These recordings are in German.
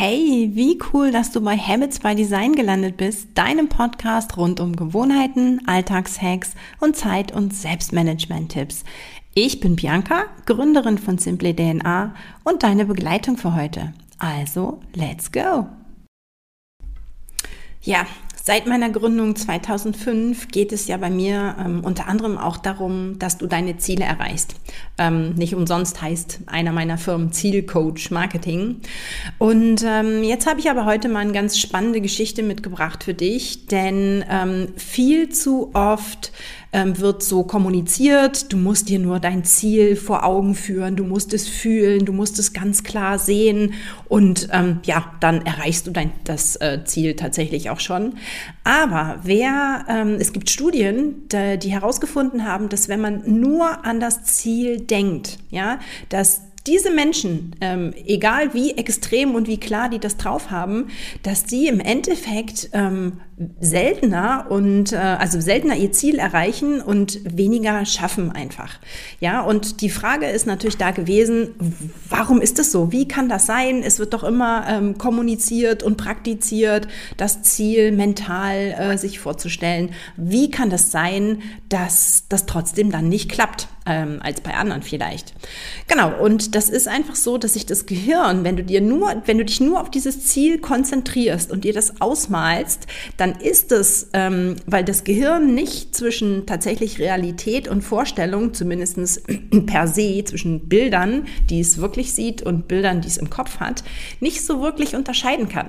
Hey, wie cool, dass du bei Habits by Design gelandet bist, deinem Podcast rund um Gewohnheiten, Alltagshacks und Zeit- und Selbstmanagement-Tipps. Ich bin Bianca, Gründerin von SimpleDNA und deine Begleitung für heute. Also, let's go! Ja, seit meiner Gründung 2005 geht es ja bei mir unter anderem auch darum, dass du deine Ziele erreichst. Nicht umsonst heißt einer meiner Firmen Zielcoach Marketing. Und jetzt habe ich aber heute mal eine ganz spannende Geschichte mitgebracht für dich, denn viel zu oft wird so kommuniziert, du musst dir nur dein Ziel vor Augen führen, du musst es fühlen, du musst es ganz klar sehen und dann erreichst du das Ziel tatsächlich auch schon. Aber es gibt Studien, die herausgefunden haben, dass wenn man nur an das Ziel denkt, ja, dass diese Menschen, egal wie extrem und wie klar die das drauf haben, dass die im Endeffekt seltener ihr Ziel erreichen und weniger schaffen einfach. Ja, und die Frage ist natürlich da gewesen, warum ist das so? Wie kann das sein? Es wird doch immer kommuniziert und praktiziert, das Ziel mental sich vorzustellen. Wie kann das sein, dass das trotzdem dann nicht klappt, als bei anderen vielleicht? Genau, und das ist einfach so, dass sich das Gehirn, wenn du dich nur auf dieses Ziel konzentrierst und dir das ausmalst, dann ist es, weil das Gehirn nicht zwischen tatsächlich Realität und Vorstellung, zumindest per se zwischen Bildern, die es wirklich sieht und Bildern, die es im Kopf hat, nicht so wirklich unterscheiden kann.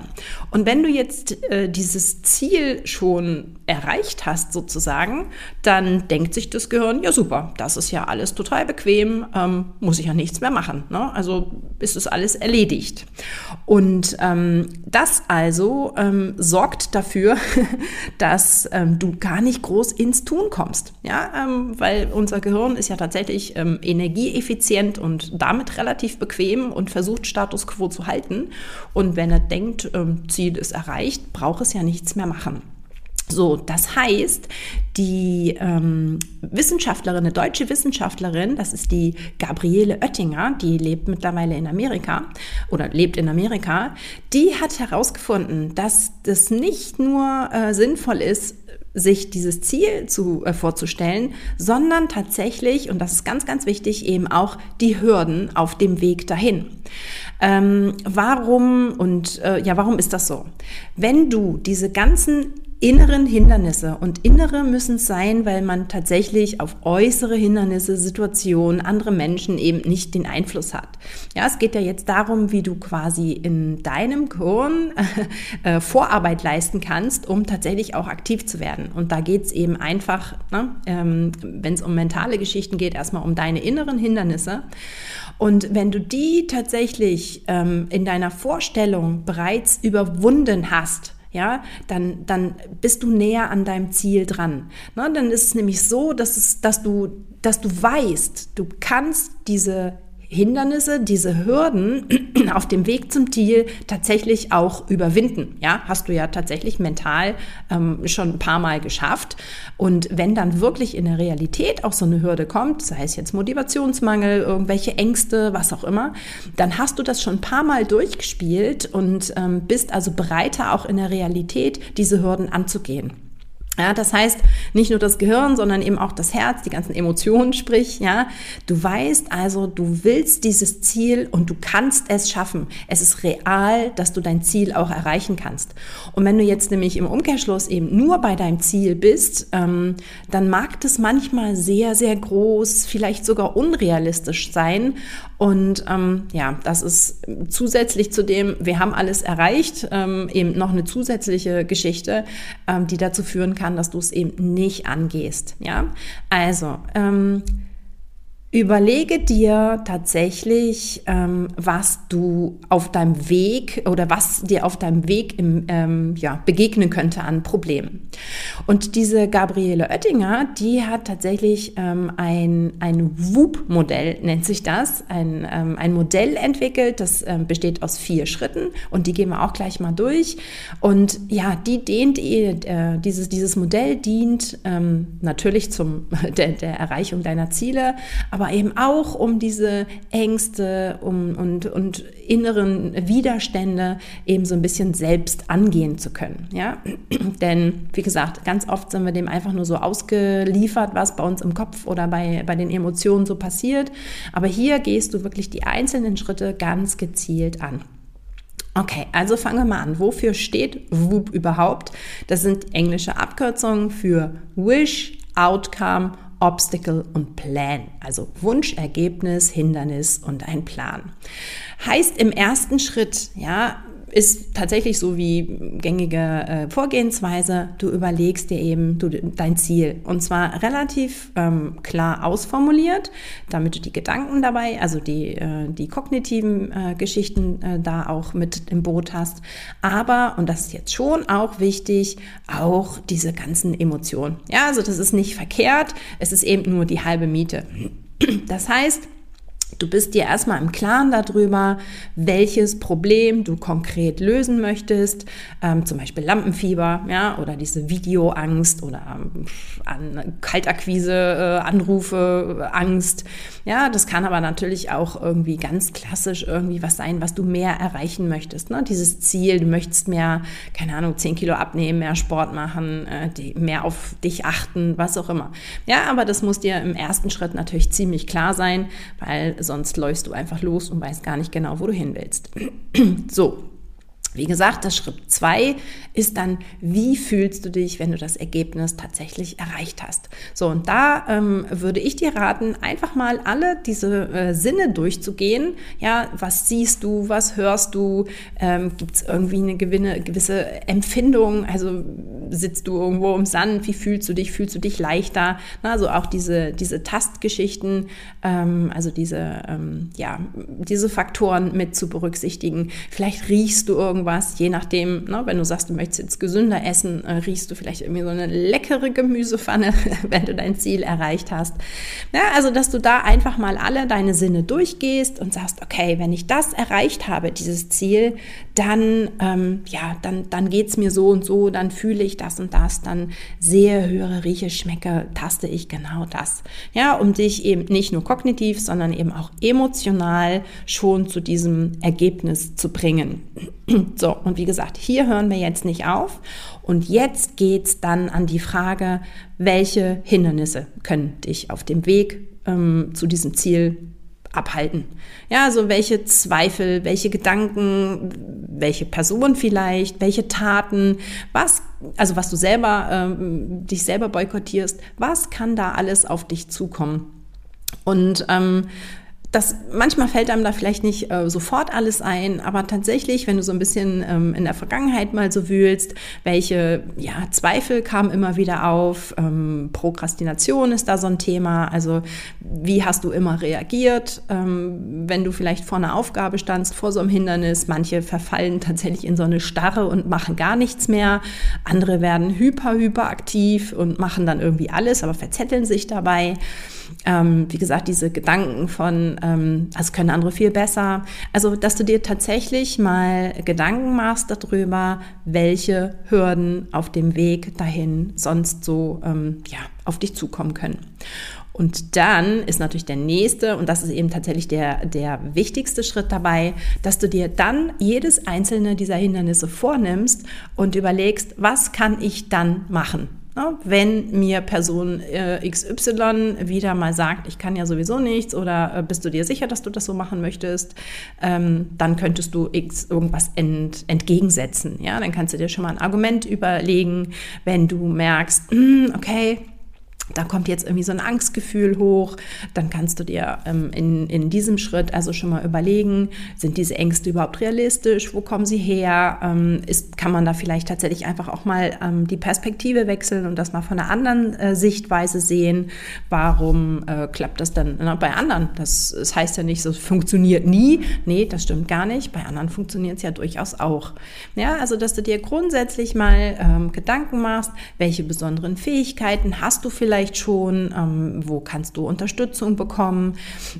Und wenn du jetzt dieses Ziel schon erreicht hast sozusagen, dann denkt sich das Gehirn, ja super, das ist ja alles total bequem, muss ich ja nichts mehr machen, ne? Also ist es alles erledigt. Und das sorgt dafür, dass du gar nicht groß ins Tun kommst, ja? Weil unser Gehirn ist ja tatsächlich energieeffizient und damit relativ bequem und versucht, Status quo zu halten. Und wenn er denkt, Ziel ist erreicht, braucht es ja nichts mehr machen. So, das heißt, die eine deutsche Wissenschaftlerin, das ist die Gabriele Oettingen, die lebt mittlerweile in Amerika oder lebt in Amerika, die hat herausgefunden, dass das nicht nur sinnvoll ist, sich dieses Ziel vorzustellen, sondern tatsächlich, und das ist ganz, ganz wichtig, eben auch die Hürden auf dem Weg dahin. Warum ist das so? Wenn du diese ganzen inneren Hindernisse, und innere müssen es sein, weil man tatsächlich auf äußere Hindernisse, Situationen, andere Menschen eben nicht den Einfluss hat. Ja, es geht ja jetzt darum, wie du quasi in deinem Gehirn Vorarbeit leisten kannst, um tatsächlich auch aktiv zu werden. Und da geht es eben einfach, wenn es um mentale Geschichten geht, erstmal um deine inneren Hindernisse. Und wenn du die tatsächlich in deiner Vorstellung bereits überwunden hast, ja, dann bist du näher an deinem Ziel dran. Ne, dann ist es nämlich so, dass du weißt, du kannst diese Hindernisse, diese Hürden auf dem Weg zum Ziel tatsächlich auch überwinden. Ja, hast du ja tatsächlich mental schon ein paar Mal geschafft. Und wenn dann wirklich in der Realität auch so eine Hürde kommt, sei es jetzt Motivationsmangel, irgendwelche Ängste, was auch immer, dann hast du das schon ein paar Mal durchgespielt und bist also bereiter, auch in der Realität diese Hürden anzugehen. Ja, das heißt, nicht nur das Gehirn, sondern eben auch das Herz, die ganzen Emotionen, sprich, ja, du weißt also, du willst dieses Ziel und du kannst es schaffen. Es ist real, dass du dein Ziel auch erreichen kannst. Und wenn du jetzt nämlich im Umkehrschluss eben nur bei deinem Ziel bist, dann mag das manchmal sehr, sehr groß, vielleicht sogar unrealistisch sein. Und das ist zusätzlich zu dem, wir haben alles erreicht, eben noch eine zusätzliche Geschichte, die dazu führen kann, dass du es eben nicht angehst. Ja? Also überlege dir tatsächlich, was du auf deinem Weg oder was dir auf deinem Weg begegnen könnte an Problemen. Und diese Gabriele Oettingen, die hat tatsächlich ein WOOP-Modell, nennt sich das, ein Modell entwickelt, das besteht aus 4 Schritten und die gehen wir auch gleich mal durch. Und ja, dieses Modell dient natürlich der Erreichung deiner Ziele, aber eben auch um diese Ängste und inneren Widerstände eben so ein bisschen selbst angehen zu können. Ja? Denn wie gesagt, ganz oft sind wir dem einfach nur so ausgeliefert, was bei uns im Kopf oder bei den Emotionen so passiert. Aber hier gehst du wirklich die einzelnen Schritte ganz gezielt an. Okay, also fangen wir mal an. Wofür steht WOOP überhaupt? Das sind englische Abkürzungen für Wish, Outcome, Obstacle und Plan, also Wunsch, Ergebnis, Hindernis und ein Plan. Heißt im ersten Schritt, ja, ist tatsächlich so wie gängige Vorgehensweise, du überlegst dir eben dein Ziel und zwar relativ klar ausformuliert, damit du die Gedanken dabei, also die kognitiven Geschichten da auch mit im Boot hast, aber, und das ist jetzt schon auch wichtig, auch diese ganzen Emotionen. Ja, also das ist nicht verkehrt, es ist eben nur die halbe Miete. Das heißt, du bist dir erstmal im Klaren darüber, welches Problem du konkret lösen möchtest, zum Beispiel Lampenfieber, ja, oder diese Videoangst oder an Kaltakquise, Anrufe, Angst. Ja, das kann aber natürlich auch irgendwie ganz klassisch irgendwie was sein, was du mehr erreichen möchtest. Ne? Dieses Ziel, du möchtest mehr, keine Ahnung, 10 Kilo abnehmen, mehr Sport machen, mehr auf dich achten, was auch immer. Ja, aber das muss dir im ersten Schritt natürlich ziemlich klar sein, weil sonst läufst du einfach los und weißt gar nicht genau, wo du hin willst. So, wie gesagt, das Schritt 2 ist dann, wie fühlst du dich, wenn du das Ergebnis tatsächlich erreicht hast. So, und da würde ich dir raten, einfach mal alle diese Sinne durchzugehen. Ja, was siehst du, was hörst du, gibt es irgendwie eine gewisse Empfindung, also sitzt du irgendwo im Sand, wie fühlst du dich leichter? Na, also auch diese Tastgeschichten, also diese Faktoren mit zu berücksichtigen. Vielleicht riechst du irgendwas, je nachdem, ne, wenn du sagst, du möchtest jetzt gesünder essen, riechst du vielleicht irgendwie so eine leckere Gemüsepfanne, wenn du dein Ziel erreicht hast. Ja, also, dass du da einfach mal alle deine Sinne durchgehst und sagst, okay, wenn ich das erreicht habe, dieses Ziel, dann, dann geht es mir so und so, dann fühle ich das und das, dann sehe, höre, rieche, schmecke, taste ich genau das. Ja, um dich eben nicht nur kognitiv, sondern eben auch emotional schon zu diesem Ergebnis zu bringen. So, und wie gesagt, hier hören wir jetzt nicht auf. Und jetzt geht's dann an die Frage, welche Hindernisse können dich auf dem Weg zu diesem Ziel abhalten? Ja, also welche Zweifel, welche Gedanken, welche Person vielleicht, welche Taten, was du selber, dich selber boykottierst, was kann da alles auf dich zukommen? Und das, manchmal fällt einem da vielleicht nicht sofort alles ein, aber tatsächlich, wenn du so ein bisschen in der Vergangenheit mal so wühlst, welche Zweifel kamen immer wieder auf, Prokrastination ist da so ein Thema, also wie hast du immer reagiert, wenn du vielleicht vor einer Aufgabe standst, vor so einem Hindernis, manche verfallen tatsächlich in so eine Starre und machen gar nichts mehr, andere werden hyperaktiv und machen dann irgendwie alles, aber verzetteln sich dabei. Wie gesagt, diese Gedanken von, das können andere viel besser. Also, dass du dir tatsächlich mal Gedanken machst darüber, welche Hürden auf dem Weg dahin sonst so auf dich zukommen können. Und dann ist natürlich der nächste, und das ist eben tatsächlich der wichtigste Schritt dabei, dass du dir dann jedes einzelne dieser Hindernisse vornimmst und überlegst, was kann ich dann machen? Wenn mir Person XY wieder mal sagt, ich kann ja sowieso nichts oder bist du dir sicher, dass du das so machen möchtest, dann könntest du irgendwas entgegensetzen. Ja? Dann kannst du dir schon mal ein Argument überlegen, wenn du merkst, okay, da kommt jetzt irgendwie so ein Angstgefühl hoch, dann kannst du dir in diesem Schritt also schon mal überlegen, sind diese Ängste überhaupt realistisch, wo kommen sie her, kann man da vielleicht tatsächlich einfach auch mal die Perspektive wechseln und das mal von einer anderen Sichtweise sehen, warum klappt das dann bei anderen, das heißt ja nicht, das funktioniert nie, nee, das stimmt gar nicht, bei anderen funktioniert es ja durchaus auch. Ja, also dass du dir grundsätzlich mal Gedanken machst, welche besonderen Fähigkeiten hast du vielleicht schon, wo kannst du Unterstützung bekommen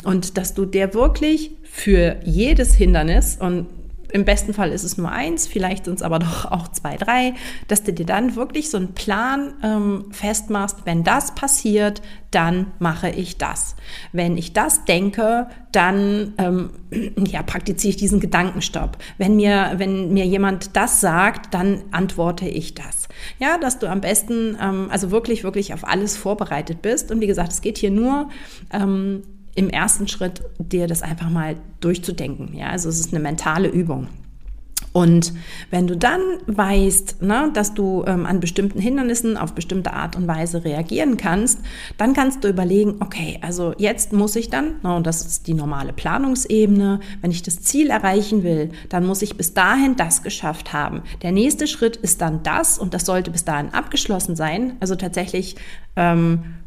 und dass du dir wirklich für jedes Hindernis, und Im besten Fall ist es nur eins, vielleicht sind es aber doch auch 2, 3, dass du dir dann wirklich so einen Plan festmachst, wenn das passiert, dann mache ich das. Wenn ich das denke, dann praktiziere ich diesen Gedankenstopp. Wenn mir jemand das sagt, dann antworte ich das. Ja, dass du am besten also wirklich, wirklich auf alles vorbereitet bist. Und wie gesagt, es geht hier nur im ersten Schritt, dir das einfach mal durchzudenken. Ja, also es ist eine mentale Übung. Und wenn du dann weißt, dass du an bestimmten Hindernissen auf bestimmte Art und Weise reagieren kannst, dann kannst du überlegen, okay, also jetzt muss ich dann, und das ist die normale Planungsebene, wenn ich das Ziel erreichen will, dann muss ich bis dahin das geschafft haben. Der nächste Schritt ist dann das, und das sollte bis dahin abgeschlossen sein. Also tatsächlich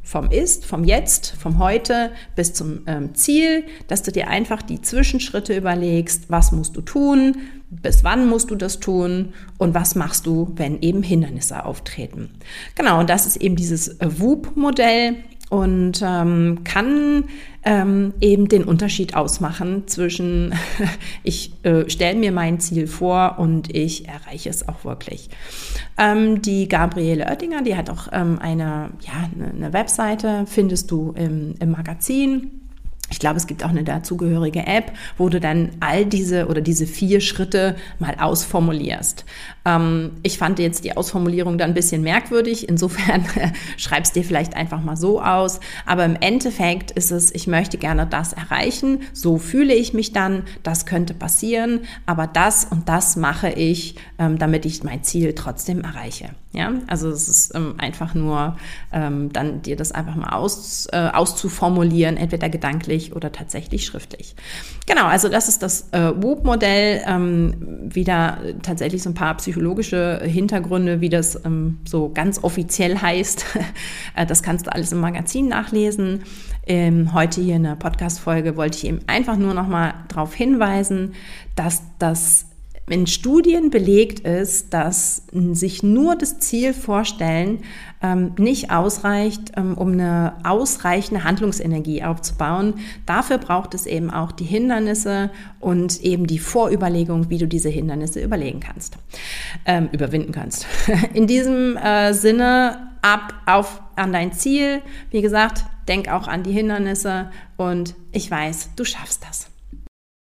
vom Ist, vom Jetzt, vom Heute bis zum Ziel, dass du dir einfach die Zwischenschritte überlegst, was musst du tun, bis wann musst du das tun und was machst du, wenn eben Hindernisse auftreten. Genau, und das ist eben dieses WOOP-Modell und kann eben den Unterschied ausmachen zwischen ich stelle mir mein Ziel vor und ich erreiche es auch wirklich. Die Gabriele Oettingen, die hat auch eine Webseite, findest du im Magazin. Ich glaube, es gibt auch eine dazugehörige App, wo du dann all diese oder diese 4 Schritte mal ausformulierst. Ich fand jetzt die Ausformulierung dann ein bisschen merkwürdig. Insofern schreib's dir vielleicht einfach mal so aus. Aber im Endeffekt ist es, ich möchte gerne das erreichen. So fühle ich mich dann. Das könnte passieren. Aber das und das mache ich, damit ich mein Ziel trotzdem erreiche. Ja, also es ist einfach nur dann dir das einfach mal auszuformulieren, entweder gedanklich oder tatsächlich schriftlich. Genau, also das ist das WOOP-Modell, wieder tatsächlich so ein paar psychologische Hintergründe, wie das so ganz offiziell heißt. Das kannst du alles im Magazin nachlesen. Heute hier in der Podcast-Folge wollte ich eben einfach nur nochmal darauf hinweisen, dass das in Studien belegt ist, dass sich nur das Ziel vorstellen nicht ausreicht, um eine ausreichende Handlungsenergie aufzubauen. Dafür braucht es eben auch die Hindernisse und eben die Vorüberlegung, wie du diese Hindernisse überwinden kannst. In diesem Sinne, an dein Ziel. Wie gesagt, denk auch an die Hindernisse und ich weiß, du schaffst das.